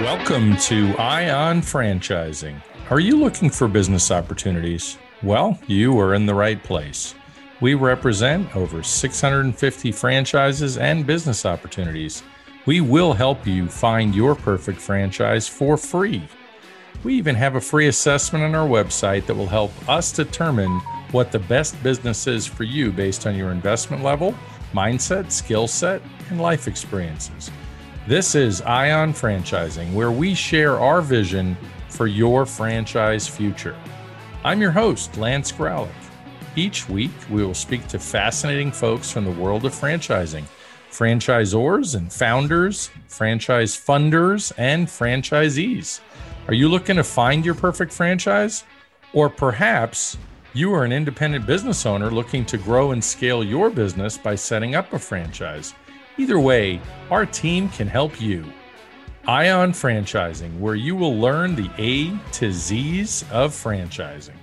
Welcome to Ion Franchising. Are you looking for business opportunities? Well, you are in the right place. We represent over 650 franchises and business opportunities. We will help you find your perfect franchise for free. We even have a free assessment on our website that will help us determine what the best business is for you based on your investment level, mindset, skill set, and life experiences. This is Ion Franchising, where we share our vision for your franchise future. I'm your host, Lance Gralick. Each week, we will speak to fascinating folks from the world of franchising, franchisors and founders, franchise funders, and franchisees. Are you looking to find your perfect franchise? Or perhaps you are an independent business owner looking to grow and scale your business by setting up a franchise. Either way, our team can help you. Ion Franchising, where you will learn the A to Z's of franchising.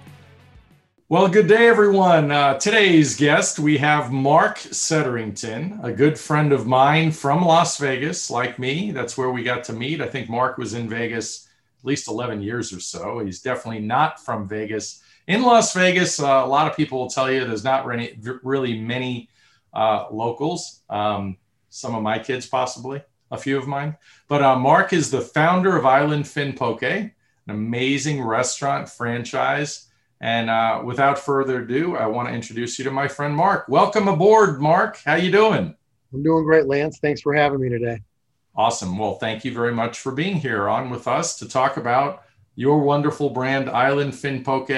Well, good day, everyone. Today's guest, we have Mark Setterington, a good friend of mine from Las Vegas, like me. That's where we got to meet. I think Mark was in Vegas at least 11 years or so. He's definitely not from Vegas. In Las Vegas, a lot of people will tell you there's not really many locals. Some of my kids, possibly a few of mine, but Mark is the founder of Island Fin Poke, an amazing restaurant franchise. And without further ado, I want to introduce you to my friend, Mark. Welcome aboard, Mark. How you doing? I'm doing great, Lance. Thanks for having me today. Awesome. Well, thank you very much for being here on with us to talk about your wonderful brand, Island Fin Poke.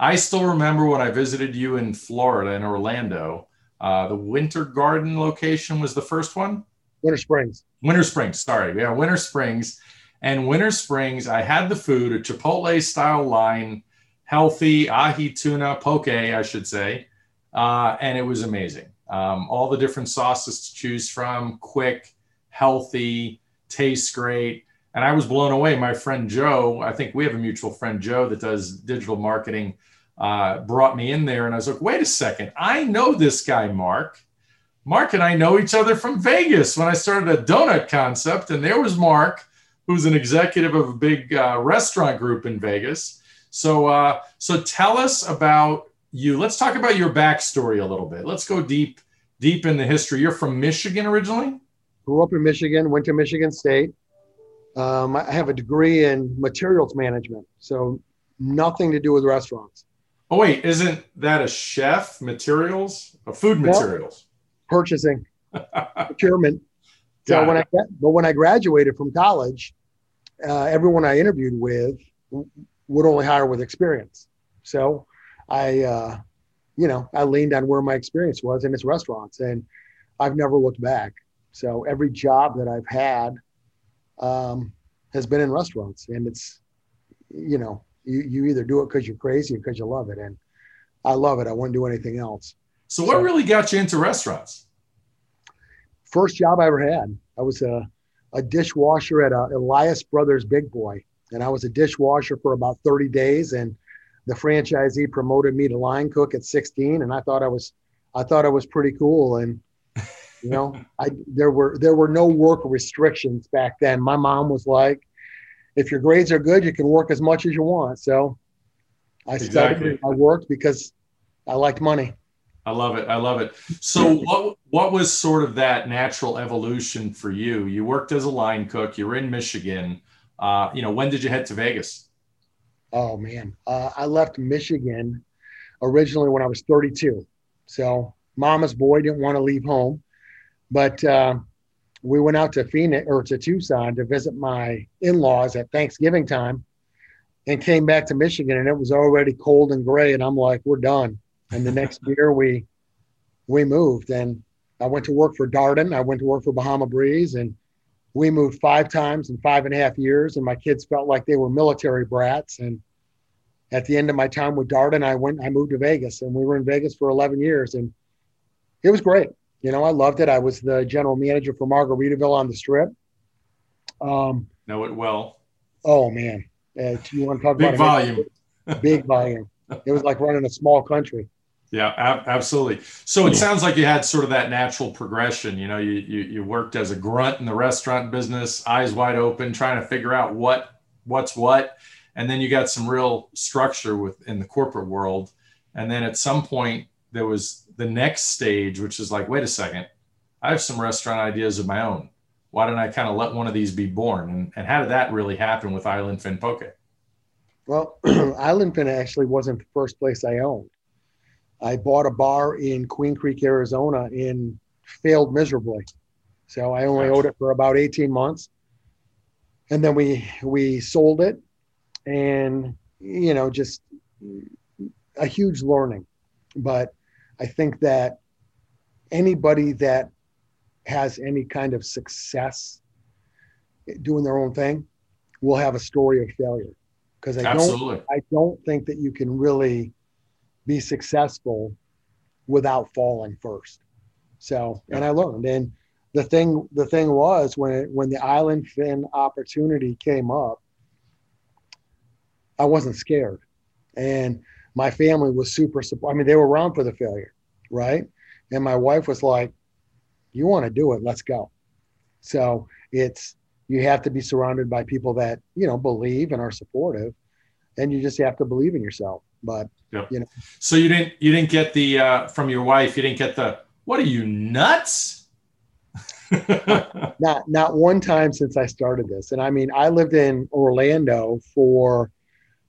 I still remember when I visited you in Florida, in Orlando. The Winter Garden location was the first one? Winter Springs. Yeah, Winter Springs. And Winter Springs, I had the food, a Chipotle-style line, healthy ahi tuna, poke, I should say. And it was amazing. All the different sauces to choose from, quick, healthy, tastes great. And I was blown away. My friend Joe, I think we have a mutual friend, Joe, that does digital marketing, brought me in there, and I was like, wait a second, I know this guy, Mark. Mark and I know each other from Vegas when I started a donut concept, and there was Mark, who's an executive of a big restaurant group in Vegas. So tell us about you. Let's talk about your backstory a little bit. Let's go deep in the history. You're from Michigan originally? Grew up in Michigan, went to Michigan State. I have a degree in materials management, so nothing to do with restaurants. Oh, wait, isn't that a chef materials, a food materials? No, purchasing, procurement. So when I graduated from college, everyone I interviewed with would only hire with experience. So I leaned on where my experience was, and it's restaurants, and I've never looked back. So every job that I've had has been in restaurants, and it's, you either do it because you're crazy or because you love it. And I love it. I wouldn't do anything else. So what really got you into restaurants? First job I ever had. I was a dishwasher at Elias Brothers Big Boy. And I was a dishwasher for about 30 days. And the franchisee promoted me to line cook at 16. And I thought I was pretty cool. And, there were no work restrictions back then. My mom was like, if your grades are good, you can work as much as you want. So I studied, I worked because I liked money. I love it. So what was sort of that natural evolution for you? You worked as a line cook. You're in Michigan. When did you head to Vegas? Oh, man. I left Michigan originally when I was 32. So mama's boy, didn't want to leave home. But we went out to Phoenix or to Tucson to visit my in-laws at Thanksgiving time and came back to Michigan, and it was already cold and gray. And I'm like, we're done. And the next year we moved, and I went to work for Darden. I went to work for Bahama Breeze, and we moved 5 times in 5.5 years. And my kids felt like they were military brats. And at the end of my time with Darden, I moved to Vegas, and we were in Vegas for 11 years. And it was great. I loved it. I was the general manager for Margaritaville on the Strip. Know it well. Oh, man. You want to talk about big volume. Big volume. It was like running a small country. Yeah, absolutely. So it sounds like you had sort of that natural progression. You know, you worked as a grunt in the restaurant business, eyes wide open, trying to figure out what's what. And then you got some real structure within the corporate world. And then at some point there was the next stage, which is like, wait a second, I have some restaurant ideas of my own. Why don't I kind of let one of these be born? And how did that really happen with Island Fin Poke? Well, Island Fin actually wasn't the first place I owned. I bought a bar in Queen Creek, Arizona, and failed miserably. So I only owed it for about 18 months. And then we sold it, and, you know, just a huge learning. But I think that anybody that has any kind of success doing their own thing will have a story of failure. Because I don't think that you can really be successful without falling first. So, and I learned. And the thing was, when the Island Fin opportunity came up, I wasn't scared. And my family was super supportive. I mean, they were around for the failure, right? And my wife was like, you want to do it, let's go. So you have to be surrounded by people that, you know, believe and are supportive, and you just have to believe in yourself. But, you know. So you didn't get the, from your wife, you didn't get the, what are you, nuts? not one time since I started this. And I mean, I lived in Orlando for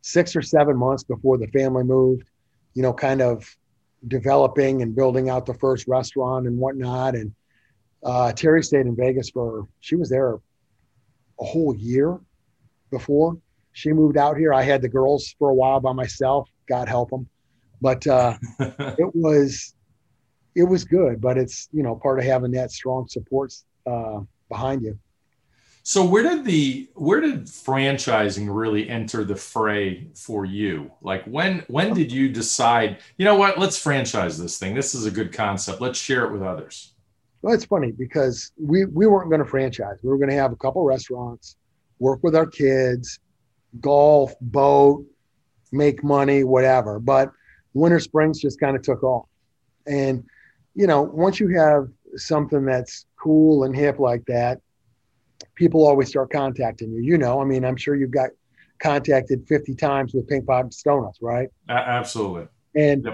6 or 7 months before the family moved, you know, kind of developing and building out the first restaurant and whatnot. And Terry stayed in Vegas she was there a whole year before she moved out here. I had the girls for a while by myself, God help them. But it was good, but it's, you know, part of having that strong support behind you. So where did franchising really enter the fray for you? Like when did you decide, you know what, let's franchise this thing. This is a good concept. Let's share it with others. Well, it's funny because we weren't going to franchise. We were going to have a couple restaurants, work with our kids, golf, boat, make money, whatever. But Winter Springs just kind of took off. And, you know, once you have something that's cool and hip like that, people always start contacting you. You know, I mean, I'm sure you've got contacted 50 times with Pink Pop Donuts, right? Absolutely. And,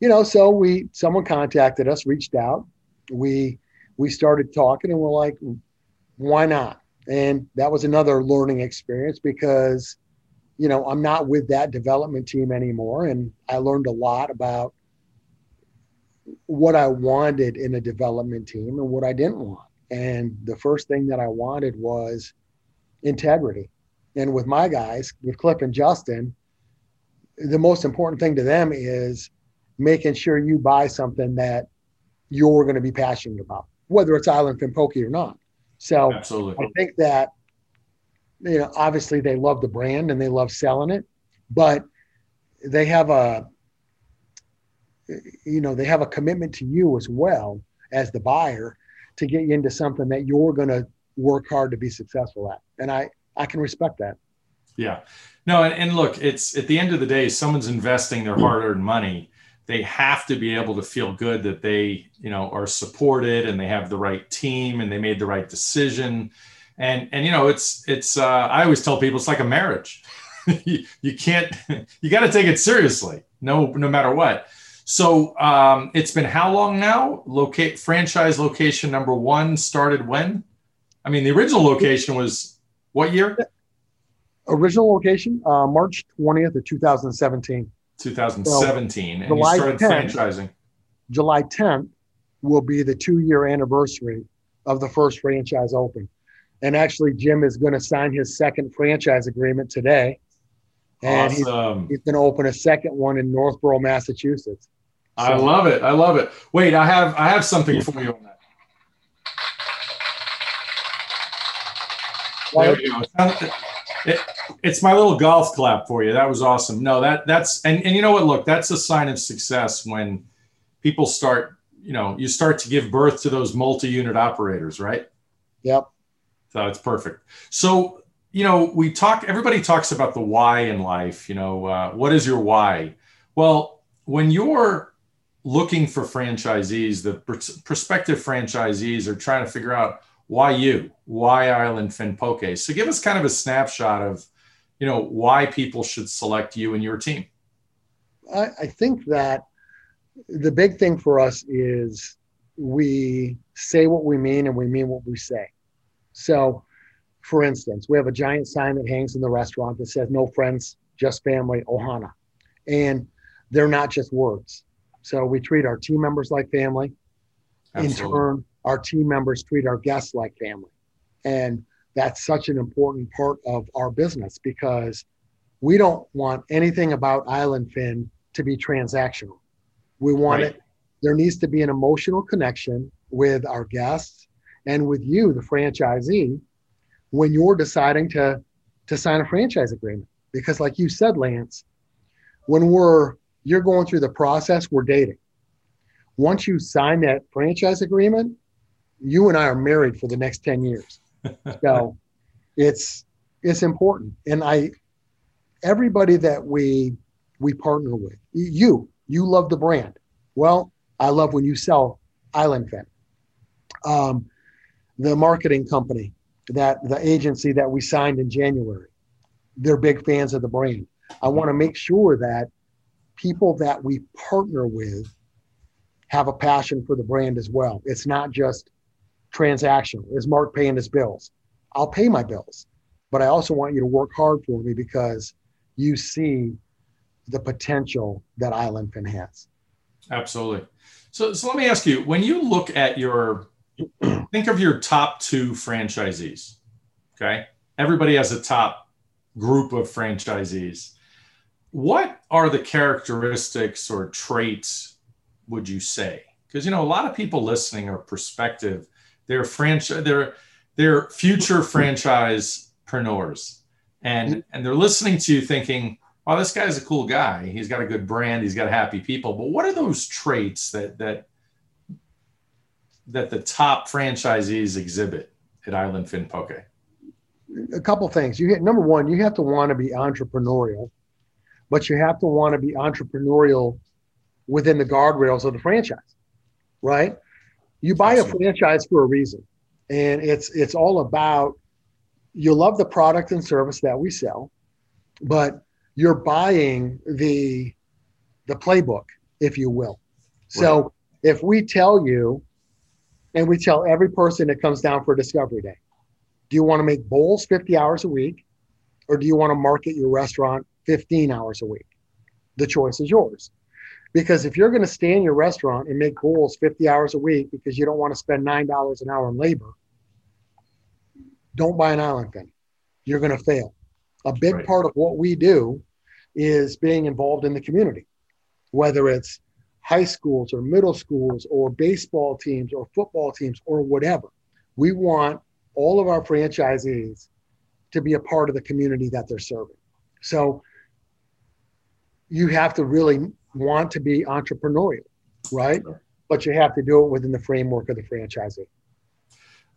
you know, so someone contacted us, reached out. We started talking, and we're like, why not? And that was another learning experience because, you know, I'm not with that development team anymore. And I learned a lot about what I wanted in a development team and what I didn't want. And the first thing that I wanted was integrity. And with my guys, with Cliff and Justin, the most important thing to them is making sure you buy something that you're going to be passionate about, whether it's Island Fin Poke or not. So absolutely. I think that, you know, obviously they love the brand and they love selling it, but they have a commitment to you as well as the buyer to get you into something that you're going to work hard to be successful at. And I can respect that. Yeah, no. And look, it's at the end of the day, someone's investing their hard earned money. They have to be able to feel good that they, you know, are supported and they have the right team and they made the right decision. And, you know, it's I always tell people, it's like a marriage. you got to take it seriously. No matter what. So it's been how long now? Franchise location number one started when? I mean, the original location was what year? Original location, March 20th of 2017. 2017, so, and July you started 10th, franchising. July 10th will be the 2-year anniversary of the first franchise open. And actually, Jim is going to sign his second franchise agreement today. And awesome. He's going to open a second one in Northboro, Massachusetts. So, I love it. Wait, I have something for you on that. There we go. It's my little golf clap for you. That was awesome. No, that's and you know what? Look, that's a sign of success when people start. You know, you start to give birth to those multi-unit operators, right? Yep. So it's perfect. So you know, everybody talks about the why in life. You know, what is your why? Well, when you're looking for franchisees, the prospective franchisees are trying to figure out why you, why Island Fin Poke. So give us kind of a snapshot of, you know, why people should select you and your team. I think that the big thing for us is we say what we mean and we mean what we say. So for instance, we have a giant sign that hangs in the restaurant that says no friends, just family, Ohana. And they're not just words. So we treat our team members like family. Absolutely. In turn, our team members treat our guests like family. And that's such an important part of our business because we don't want anything about Island Fin to be transactional. We want it. There needs to be an emotional connection with our guests and with you, the franchisee, when you're deciding to sign a franchise agreement. Because like you said, Lance, when you're going through the process, we're dating. Once you sign that franchise agreement, you and I are married for the next 10 years. So it's important. And everybody that we partner with, you love the brand. Well, I love when you sell Island Fin. The marketing company, the agency that we signed in January, they're big fans of the brand. I want to make sure that people that we partner with have a passion for the brand as well. It's not just transactional. Is Mark paying his bills? I'll pay my bills, but I also want you to work hard for me because you see the potential that Island Fin has. Absolutely. So let me ask you, when you look at think of your top two franchisees, okay? Everybody has a top group of franchisees. What are the characteristics or traits, would you say? Because, you know, a lot of people listening are prospective. They're future franchisepreneurs. And they're listening to you thinking, wow, this guy's a cool guy. He's got a good brand. He's got happy people. But what are those traits that the top franchisees exhibit at Island Fin Poke? A couple things. Number one, you have to want to be entrepreneurial, but you have to want to be entrepreneurial within the guardrails of the franchise, right? You buy a franchise for a reason, and it's all about you love the product and service that we sell, but you're buying the playbook, if you will. Right. So if we tell you, and we tell every person that comes down for a discovery day, do you want to make bowls 50 hours a week, or do you want to market your restaurant 15 hours a week? The choice is yours. Because if you're going to stay in your restaurant and make bowls 50 hours a week because you don't want to spend $9 an hour in labor, don't buy an Island Fin. You're going to fail. A big part of what we do is being involved in the community, whether it's high schools or middle schools or baseball teams or football teams or whatever. We want all of our franchisees to be a part of the community that they're serving. So you have to really want to be entrepreneurial, right? Sure. But you have to do it within the framework of the franchisee.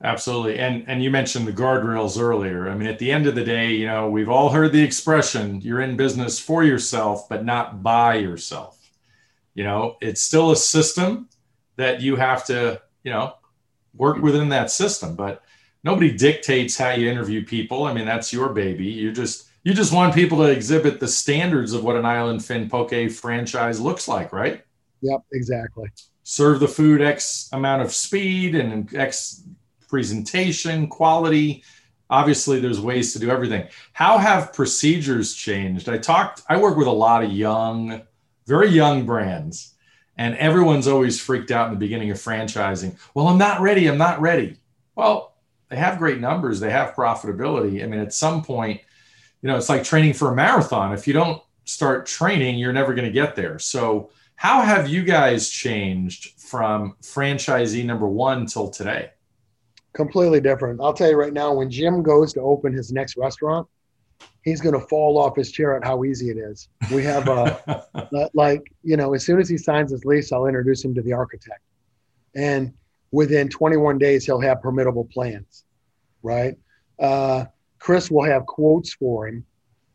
Absolutely. And you mentioned the guardrails earlier. I mean, at the end of the day, you know, we've all heard the expression, you're in business for yourself, but not by yourself. You know, it's still a system that you have to, you know, work within that system, but nobody dictates how you interview people. I mean, that's your baby. You just want people to exhibit the standards of what an Island Fin Poke franchise looks like, right? Yep, exactly. Serve the food X amount of speed and X presentation, quality. Obviously, there's ways to do everything. How have procedures changed? I work with a lot of young, very young brands, and everyone's always freaked out in the beginning of franchising. Well, I'm not ready. Well, they have great numbers. They have profitability. I mean, at some point, you know, it's like training for a marathon. If you don't start training, you're never going to get there. So how have you guys changed from franchisee number one till today? Completely different. I'll tell you right now, when Jim goes to open his next restaurant, he's going to fall off his chair at how easy it is. We have as soon as he signs his lease, I'll introduce him to the architect. And within 21 days, he'll have permittable plans, right? Chris will have quotes for him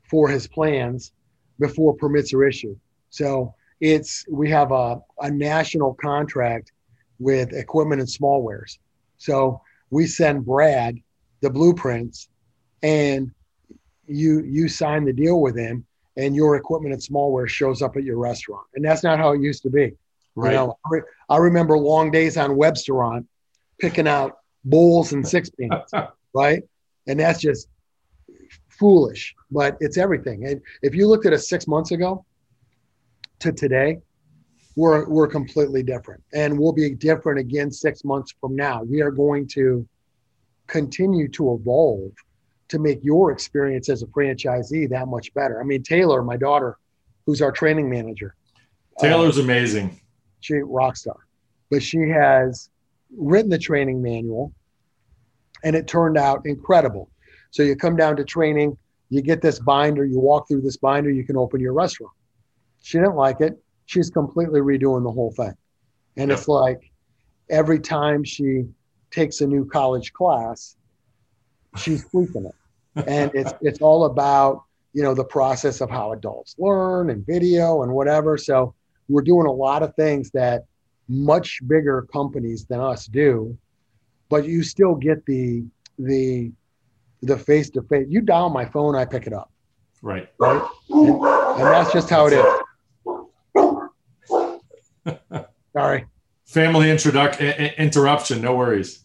for his plans before permits are issued. So we have a national contract with equipment and smallwares. So we send Brad the blueprints, and you sign the deal with him, and your equipment and smallware shows up at your restaurant. And that's not how it used to be. Right. You know, I remember long days on Webstaurant picking out bowls and sixpence, right? And that's just foolish, but it's everything. And if you looked at us 6 months ago to today, we're completely different, and we'll be different again 6 months from now. We are going to continue to evolve to make your experience as a franchisee that much better. I mean, Taylor, my daughter, who's our training manager. Taylor's amazing. She's a rock star. But she has written the training manual, and it turned out incredible. So you come down to training, you get this binder, you walk through this binder, you can open your restaurant. She didn't like it. She's completely redoing the whole thing. And It's like every time she takes a new college class, she's tweaking it. And it's all about, you know, the process of how adults learn and video and whatever. So we're doing a lot of things that much bigger companies than us do, but you still get the face-to-face. You dial my phone, I pick it up. Right? And that's just how it is. Sorry. Family interruption, no worries.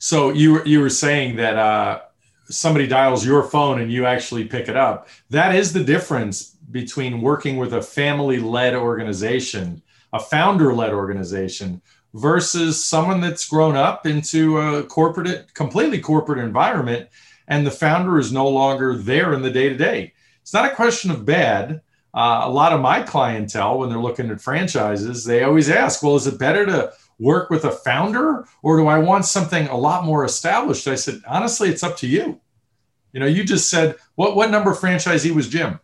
So you were saying that somebody dials your phone and you actually pick it up. That is the difference between working with a family-led organization, a founder-led organization, versus someone that's grown up into a completely corporate environment, and the founder is no longer there in the day-to-day. It's not a question of bad. A lot of my clientele, when they're looking at franchises, they always ask, well, is it better to work with a founder, or do I want something a lot more established? I said, honestly, it's up to you. You know, you just said, what number franchisee was Jim?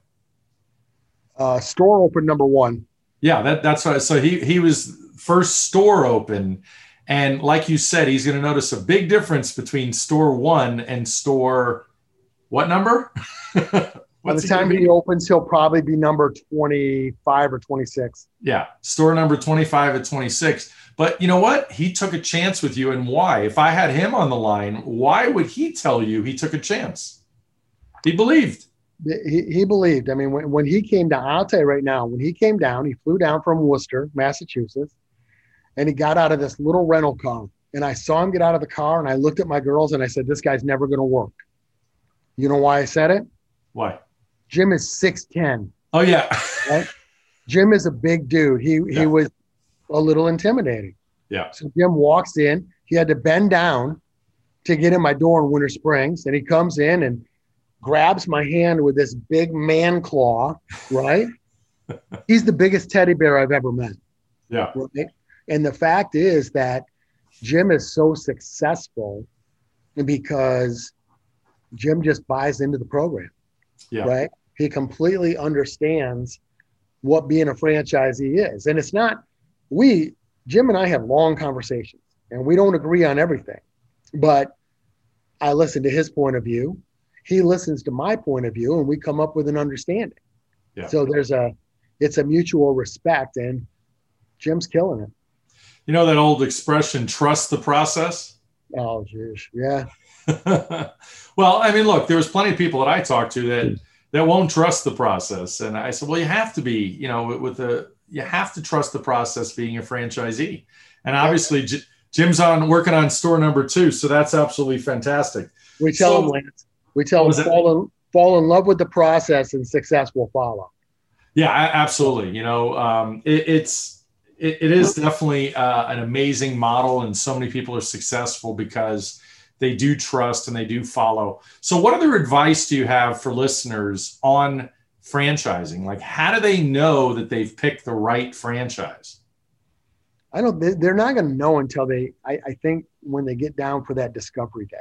Store open number one. Yeah, that's right. So he was first store open. And like you said, he's going to notice a big difference between store one and store what number? By the time he opens, he'll probably be number 25 or 26. Yeah, store number 25 or 26. But you know what? He took a chance with you. And why? If I had him on the line, why would he tell you he took a chance? He believed. He believed. I mean, when he came down, I'll tell you right now, when he came down, he flew down from Worcester, Massachusetts, and he got out of this little rental car. And I saw him get out of the car, and I looked at my girls, and I said, this guy's never going to work. You know why I said it? Why? Jim is 6'10". Oh, yeah. Right? Jim is a big dude. He was a little intimidating. Yeah. So Jim walks in. He had to bend down to get in my door in Winter Springs, and he comes in and grabs my hand with this big man claw, right? He's the biggest teddy bear I've ever met. Yeah. Right? And the fact is that Jim is so successful because Jim just buys into the program, right? He completely understands what being a franchisee is. And it's not, Jim and I have long conversations, and we don't agree on everything, but I listen to his point of view. He listens to my point of view, and we come up with an understanding. Yeah. So it's a mutual respect, and Jim's killing it. You know that old expression, trust the process? Oh, geez. Yeah. Well, I mean, look, there was plenty of people that I talked to that won't trust the process. And I said, well, you have to be, you know, you have to trust the process being a franchisee. And obviously Jim's working on store number two. So that's absolutely fantastic. We tell him, Lance. We tell them fall in love with the process, and success will follow. Yeah, absolutely. You know, it is definitely an amazing model, and so many people are successful because they do trust and they do follow. So what other advice do you have for listeners on franchising? Like, how do they know that they've picked the right franchise? They're not going to know until I think when they get down for that discovery day,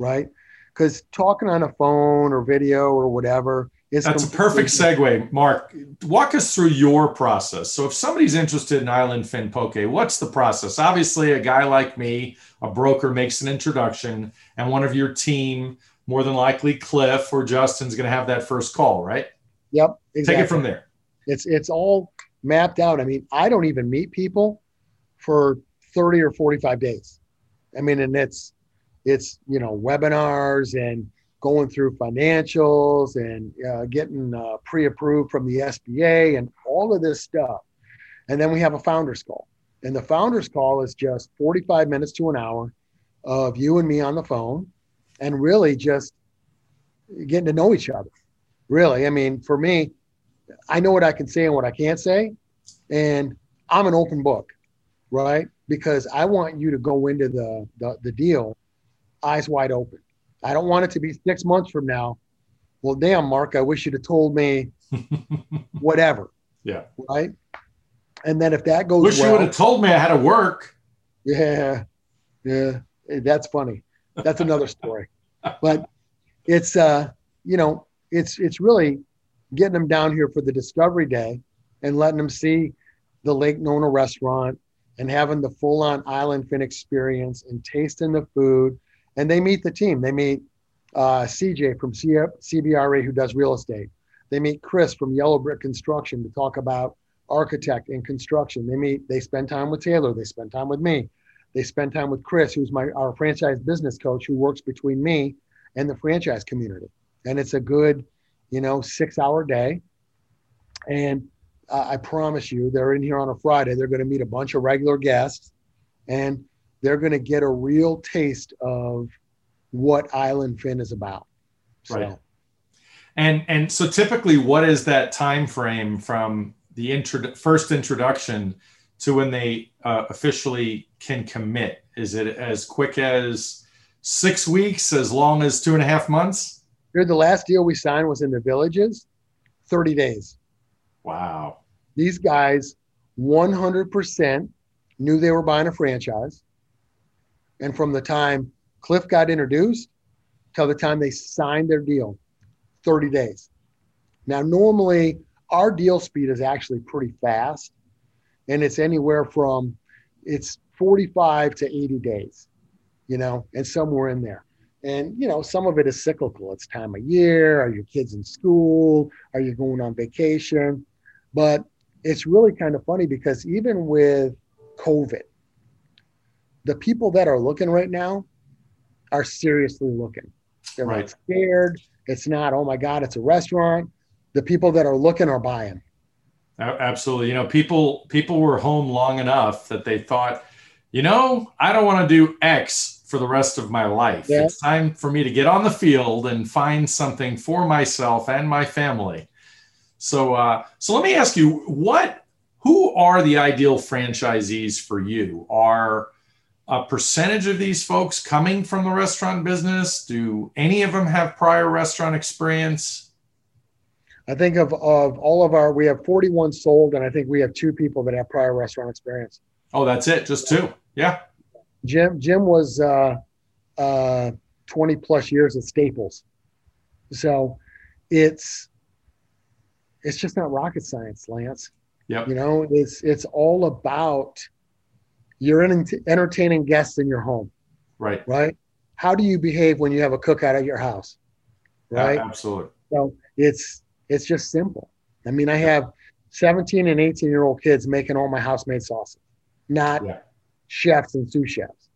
right? Because talking on a phone or video or whatever is... That's a perfect segue, Mark. Walk us through your process. So if somebody's interested in Island Fin Poke, what's the process? Obviously, a guy like me, a broker, makes an introduction, and one of your team, more than likely Cliff or Justin's going to have that first call, right? Yep. Exactly. Take it from there. It's all mapped out. I mean, I don't even meet people for 30 or 45 days. I mean, and it's, you know, webinars and going through financials and getting pre-approved from the SBA and all of this stuff. And then we have a founder's call. And the founder's call is just 45 minutes to an hour of you and me on the phone and really just getting to know each other. Really, I mean, for me, I know what I can say and what I can't say. And I'm an open book, right? Because I want you to go into the deal eyes wide open. I don't want it to be 6 months from now. Well, damn, Mark, I wish you'd have told me whatever. Yeah. Right? And then if that goes well. Wish you would have told me I had to work. Yeah. Yeah. That's funny. That's another story. But it's, you know, it's really getting them down here for the discovery day and letting them see the Lake Nona restaurant and having the full-on Island Fin experience and tasting the food. And they meet the team. They meet CJ from CBRE, who does real estate. They meet Chris from Yellow Brick Construction to talk about architect and construction. They spend time with Taylor. They spend time with me. They spend time with Chris, who's our franchise business coach, who works between me and the franchise community. And it's a good, you know, 6 hour day. And I promise you, they're in here on a Friday. They're going to meet a bunch of regular guests, and they're going to get a real taste of what Island Fin is about. So. Right. And so typically, what is that time frame from the first introduction to when they officially can commit? Is it as quick as 6 weeks, as long as 2.5 months? The last deal we signed was in the Villages, 30 days. Wow. These guys 100% knew they were buying a franchise. And from the time Cliff got introduced till the time they signed their deal, 30 days. Now, normally our deal speed is actually pretty fast, and it's anywhere from 45 to 80 days, you know, and somewhere in there. And, you know, some of it is cyclical. It's time of year. Are your kids in school? Are you going on vacation? But it's really kind of funny because even with COVID, the people that are looking right now are seriously looking. They're right. Not scared. It's not, oh my God, it's a restaurant. The people that are looking are buying. Absolutely. You know, people were home long enough that they thought, you know, I don't want to do X for the rest of my life. Yeah. It's time for me to get on the field and find something for myself and my family. So, so let me ask you, who are the ideal franchisees for you? Are a percentage of these folks coming from the restaurant business? Do any of them have prior restaurant experience? I think of all of we have 41 sold, and I think we have 2 people that have prior restaurant experience. Oh, that's it. Just 2. Yeah. Jim was 20 plus years at Staples. So it's just not rocket science, Lance. Yep. You know, it's all about you're entertaining guests in your home. Right. Right. How do you behave when you have a cookout at your house? Right. Yeah, absolutely. So it's just simple. I mean, I have 17 and 18-year-old kids making all my house-made sauces, not chefs and sous chefs.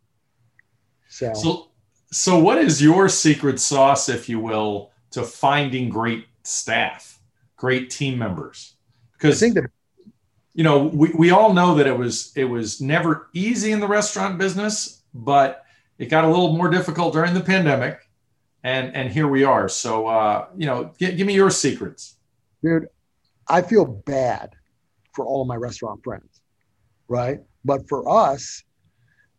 So what is your secret sauce, if you will, to finding great staff, great team members? Because I think you know, we all know that it was never easy in the restaurant business, but it got a little more difficult during the pandemic, and here we are. So you know, give me your secrets, dude. I feel bad for all of my restaurant friends, right? But for us,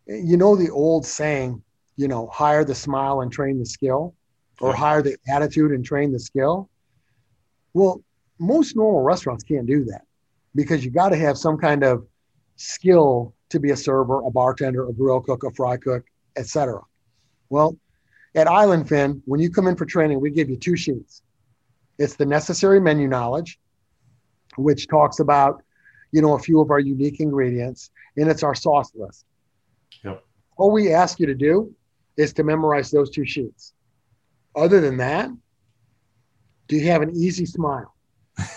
you know, the old saying, you know, hire the smile and train the skill, or hire the attitude and train the skill. Well, most normal restaurants can't do that, because you got to have some kind of skill to be a server, a bartender, a grill cook, a fry cook, et cetera. Well, at Island Fin, when you come in for training, we give you 2 sheets. It's the necessary menu knowledge, which talks about, you know, a few of our unique ingredients, and it's our sauce list. Yep. All we ask you to do is to memorize those 2 sheets. Other than that, do you have an easy smile?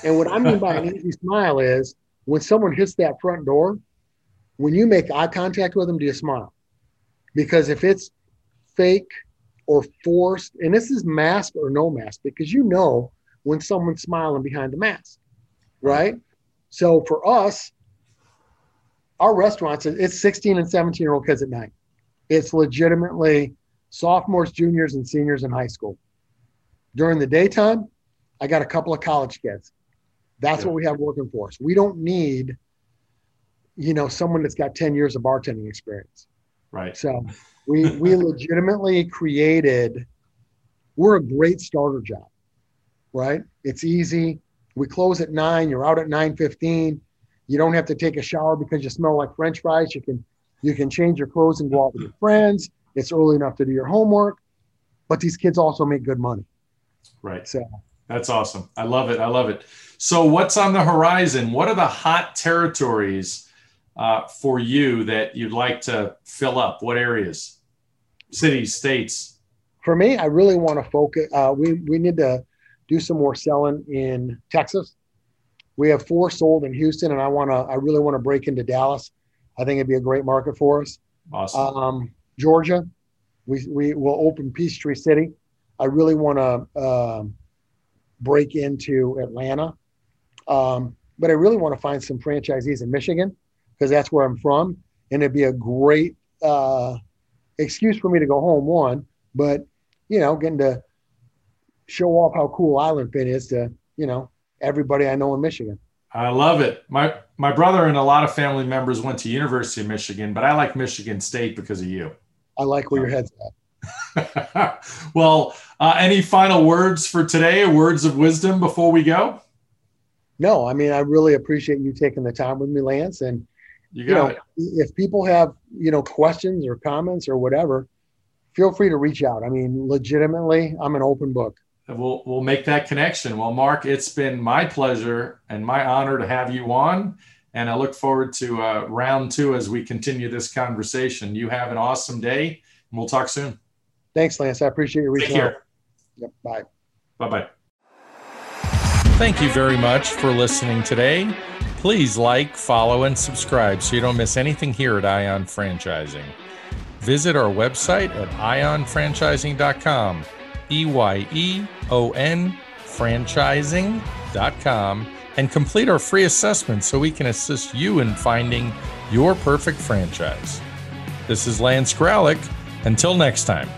And what I mean by an easy smile is when someone hits that front door, when you make eye contact with them, do you smile? Because if it's fake or forced, and this is mask or no mask, because you know when someone's smiling behind the mask, right? So for us, our restaurants, it's 16 and 17-year-old kids at night. It's legitimately sophomores, juniors, and seniors in high school. During the daytime, I got a couple of college kids. That's what we have working for us. We don't need, you know, someone that's got 10 years of bartending experience. Right. So we legitimately created, we're a great starter job, right? It's easy. We close at 9, you're out at 9:15. You don't have to take a shower because you smell like French fries. You can change your clothes and go out with your friends. It's early enough to do your homework, but these kids also make good money. Right. So that's awesome. I love it. I love it. So what's on the horizon? What are the hot territories for you that you'd like to fill up? What areas, cities, states? For me, I really want to focus. We need to do some more selling in Texas. We have 4 sold in Houston, and I really want to break into Dallas. I think it'd be a great market for us. Awesome. Georgia, we will open Peachtree City. I really want to break into Atlanta, but I really want to find some franchisees in Michigan because that's where I'm from, and it'd be a great excuse for me to go home. One, but you know, getting to show off how cool Island Fin is to everybody I know in Michigan. I love it. My brother and a lot of family members went to University of Michigan, but I like Michigan State because of you. I like where your head's at. Well, any final words for today, or words of wisdom before we go? No, I mean, I really appreciate you taking the time with me, Lance. And you know, if people have, questions or comments or whatever, feel free to reach out. I mean, legitimately, I'm an open book. We'll make that connection. Well, Mark, it's been my pleasure and my honor to have you on. And I look forward to round 2 as we continue this conversation. You have an awesome day, and we'll talk soon. Thanks, Lance. I appreciate your reaching out. Yep, bye. Bye-bye. Thank you very much for listening today. Please like, follow, and subscribe so you don't miss anything here at Ion Franchising. Visit our website at ionfranchising.com. EYEON franchising.com and complete our free assessment so we can assist you in finding your perfect franchise. This is Lance Gralick. Until next time.